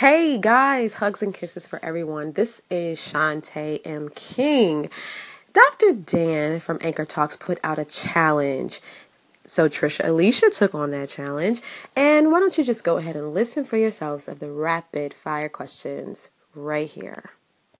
Hey guys, hugs and kisses for everyone. This is Shantae M. King. Dr. Dan from Anchor Talks put out a challenge. So Trisha Alicia took on that challenge. And why don't you just go ahead and listen for yourselves of the rapid fire questions right here.